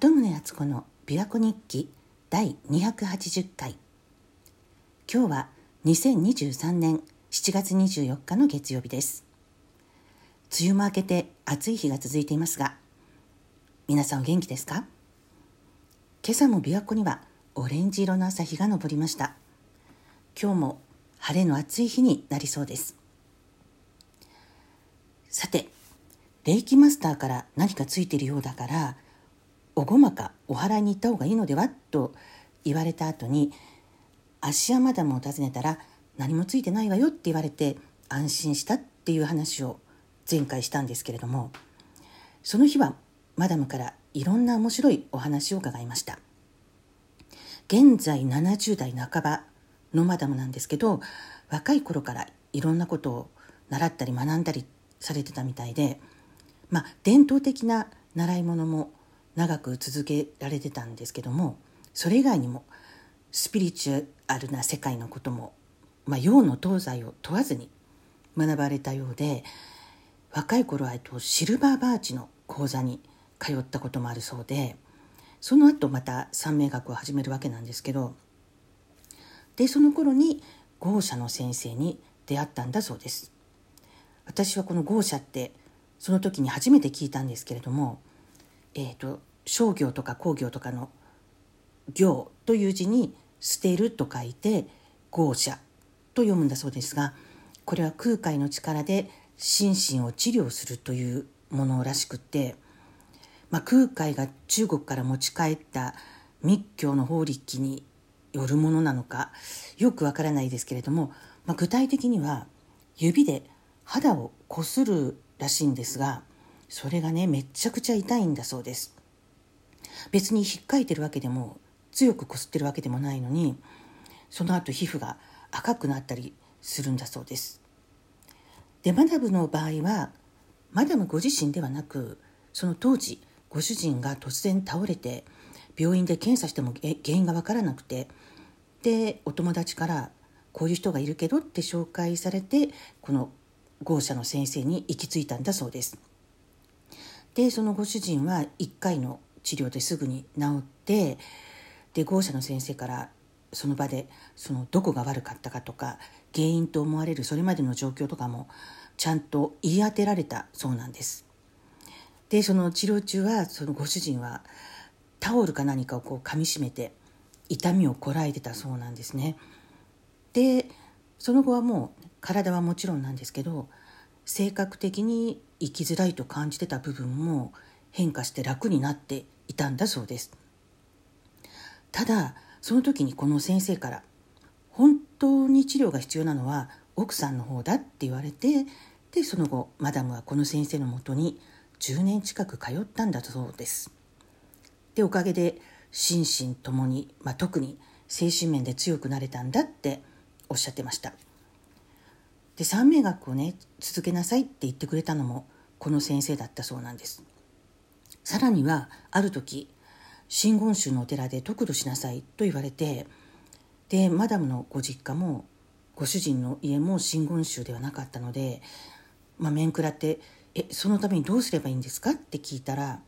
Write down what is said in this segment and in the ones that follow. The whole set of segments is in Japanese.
鳩宗敦子の琵琶湖日記第280回。今日は2023年7月24日の月曜日です。梅雨も明けて暑い日が続いていますが、皆さんお元気ですか？今朝も琵琶湖にはオレンジ色の朝日が昇りました。今日も晴れの暑い日になりそうです。さて、霊気マスターから何かついているようだから、おごまかお祓いに行った方がいいのではと言われた後に、芦屋マダムを訪ねたら何もついてないわよって言われて安心したっていう話を前回したんですけれども、その日はマダムからいろんな面白いお話を伺いました。現在70代半ばのマダムなんですけど、若い頃からいろんなことを習ったり学んだりされてたみたいで、伝統的な習い物も長く続けられてたんですけども、それ以外にもスピリチュアルな世界のことも、洋の東西を問わずに学ばれたようで、若い頃はシルバーバーチの講座に通ったこともあるそうで、その後また三名学を始めるわけなんですけど、でその頃に豪舎の先生に出会ったんだそうです。私はこの豪舎ってその時に初めて聞いたんですけれども、商業とか工業とかの業という字に捨てると書いて豪舎と読むんだそうですが、これは空海の力で心身を治療するというものらしくって、空海が中国から持ち帰った密教の法力によるものなのかよくわからないですけれども、具体的には指で肌をこするらしいんですが、それがねめちゃくちゃ痛いんだそうです。別に引っかいてるわけでも強くこすってるわけでもないのに、その後皮膚が赤くなったりするんだそうです。でマダムの場合は、マダムご自身ではなく、その当時ご主人が突然倒れて病院で検査しても原因が分からなくて、でお友達からこういう人がいるけどって紹介されて、この豪舎の先生に行き着いたんだそうです。でそのご主人は1回の治療ですぐに治って、で豪舎の先生からその場でどこが悪かったかとか、原因と思われるそれまでの状況とかもちゃんと言い当てられたそうなんです。でその治療中は、そのご主人はタオルか何かをこう噛みしめて痛みをこらえてたそうなんですね。でその後はもう体はもちろんなんですけど、性格的に生きづらいと感じてた部分も変化して楽になっていたんだそうです。ただその時にこの先生から、本当に治療が必要なのは奥さんの方だって言われて、でその後マダムはこの先生のもとに10年近く通ったんだそうです。でおかげで心身ともに、特に精神面で強くなれたんだっておっしゃってました。で三名学をね続けなさいって言ってくれたのもこの先生だったそうなんです。さらにはある時、真言宗のお寺で得度しなさいと言われて、でマダムのご実家もご主人の家も真言宗ではなかったので、面食らってそのためにどうすればいいんですかって聞いたら、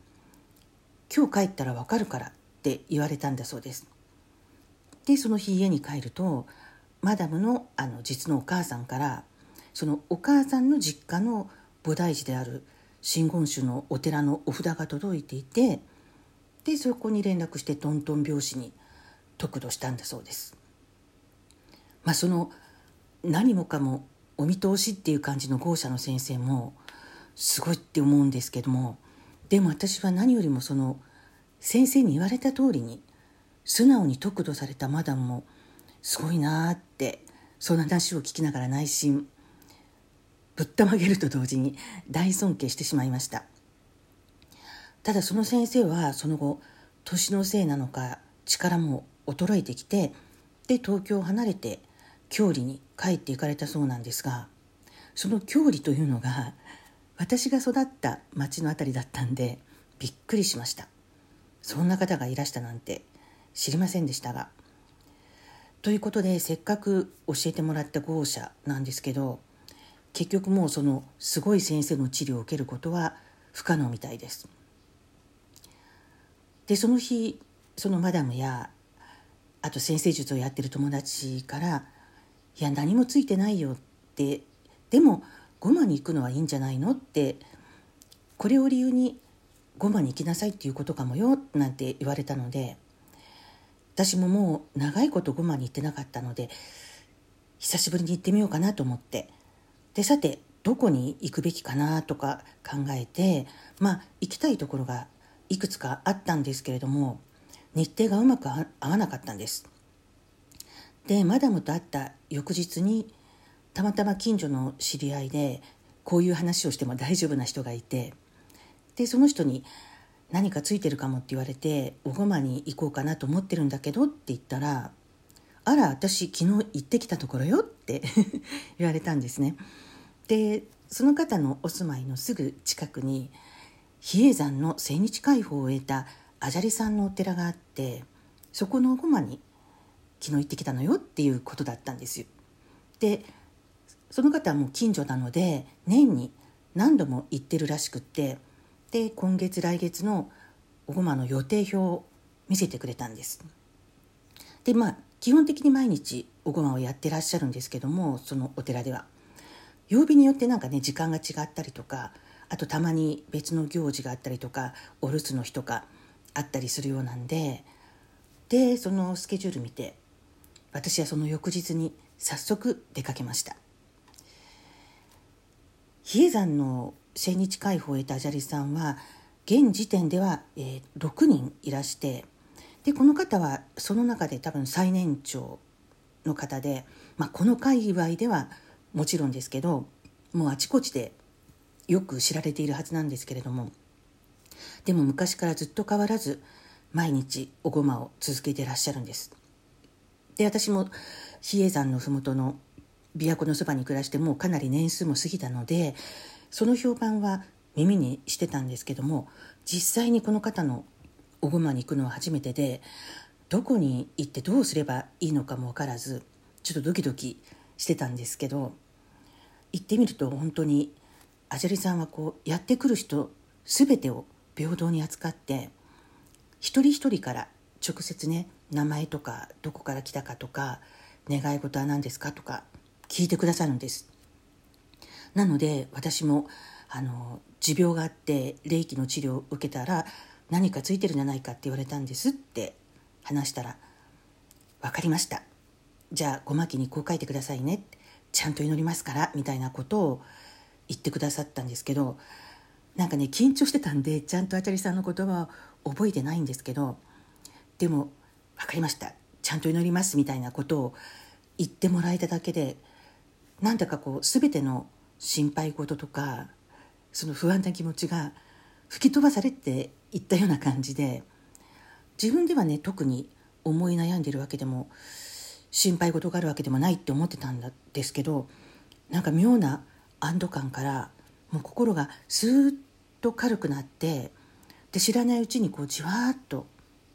今日帰ったらわかるからって言われたんだそうです。でその日家に帰ると、マダムの実のお母さんから、そのお母さんの実家の菩提寺である真言宗のお寺のお札が届いていて、でそこに連絡してトントン拍子に得度したんだそうです。その何もかもお見通しっていう感じの豪舎の先生もすごいって思うんですけども、でも私は何よりもその先生に言われた通りに素直に得度されたマダムもすごいなって、その話を聞きながら内心ぶったまげると同時に大尊敬してしまいました。ただその先生はその後、年のせいなのか力も衰えてきて、で東京を離れて郷里に帰っていかれたそうなんですが、その郷里というのが私が育った町のあたりだったんでびっくりしました。そんな方がいらしたなんて知りませんでしたが、ということでせっかく教えてもらった豪舎なんですけど、結局もうそのすごい先生の治療を受けることは不可能みたいです。でその日そのマダムやあと先生術をやってる友達から「いや何もついてないよ」って「でもゴマに行くのはいいんじゃないの?」って「これを理由にゴマに行きなさいっていうことかもよ」なんて言われたので、私ももう長いことゴマに行ってなかったので久しぶりに行ってみようかなと思って、でさてどこに行くべきかなとか考えて、行きたいところがいくつかあったんですけれども、日程がうまく合わなかったんです。でマダムと会った翌日にたまたま近所の知り合いでこういう話をしても大丈夫な人がいて、でその人に何かついてるかもって言われて、おごまに行こうかなと思ってるんだけどって言ったら、あら私昨日行ってきたところよって言われたんですね。でその方のお住まいのすぐ近くに比叡山の千日開放を得たアジャリさんのお寺があって、そこのおごまに昨日行ってきたのよっていうことだったんですよ。でその方はもう近所なので年に何度も行ってるらしくって、で今月来月のおごまの予定表を見せてくれたんです。で基本的に毎日おごまをやってらっしゃるんですけども、そのお寺では曜日によって時間が違ったりとか、あとたまに別の行事があったりとかお留守の日とかあったりするようなんで、でそのスケジュール見て私はその翌日に早速出かけました。比叡山の千日開放を得たアジャリさんは現時点では6人いらして、でこの方はその中で多分最年長の方で、この界隈ではもちろんですけどもうあちこちでよく知られているはずなんですけれども、でも昔からずっと変わらず毎日おごまを続けていらっしゃるんです。で私も比叡山のふもとの琵琶湖のそばに暮らしてもうかなり年数も過ぎたのでその評判は耳にしてたんですけども、実際にこの方のおごまに行くのは初めてで、どこに行ってどうすればいいのかも分からずちょっとドキドキしてたんですけど、行ってみると本当にアジャリさんはこうやってくる人全てを平等に扱って、一人一人から直接ね名前とかどこから来たかとか願い事は何ですかとか聞いてくださるんです。なので私も持病があって霊気の治療を受けたら何かついてるんじゃないかって言われたんですって話したら、分かりました、じゃあごまきにこう書いてくださいね、ちゃんと祈りますからみたいなことを言ってくださったんですけど、緊張してたんでちゃんとアジャリさんの言葉を覚えてないんですけど、でも分かりました、ちゃんと祈りますみたいなことを言ってもらえただけで、なんだかこう全ての心配事とかその不安な気持ちが吹き飛ばされていったような感じで、自分ではね特に思い悩んでるわけでも心配事があるわけでもないって思ってたんですけど、妙な安堵感からもう心がスーッと軽くなって、で知らないうちにこうじわーっと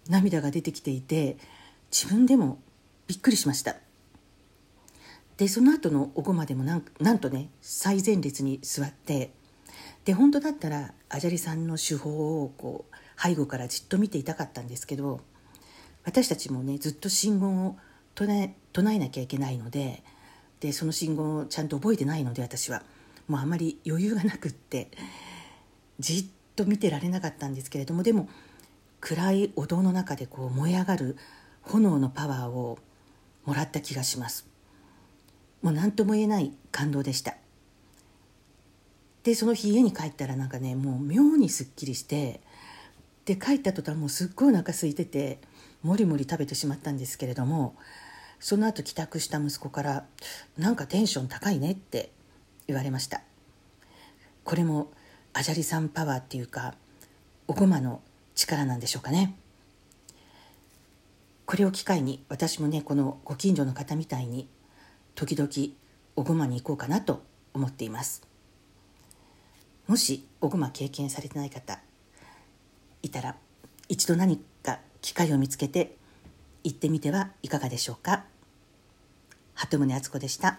涙が出てきていて、自分でもびっくりしました。でその後のおごまでもなんと最前列に座って、で本当だったらアジャリさんの手法をこう背後からじっと見ていたかったんですけど、私たちもねずっと真言を唱えなきゃいけないので、でその真言をちゃんと覚えてないので私はもうあまり余裕がなくってじっと見てられなかったんですけれども、でも暗いお堂の中でこう燃え上がる炎のパワーをもらった気がします。もう何とも言えない感動でした。でその日家に帰ったらもう妙にすっきりして、で帰った途端もうすっごいお腹空いててもりもり食べてしまったんですけれども、その後帰宅した息子からテンション高いねって言われました。これもアジャリさんパワーっていうかおごまの力なんでしょうかね。これを機会に私もねこのご近所の方みたいに時々おごまに行こうかなと思っています。もしおごま経験されてない方いたら一度何か機会を見つけて行ってみてはいかがでしょうか。鳩宗敦子でした。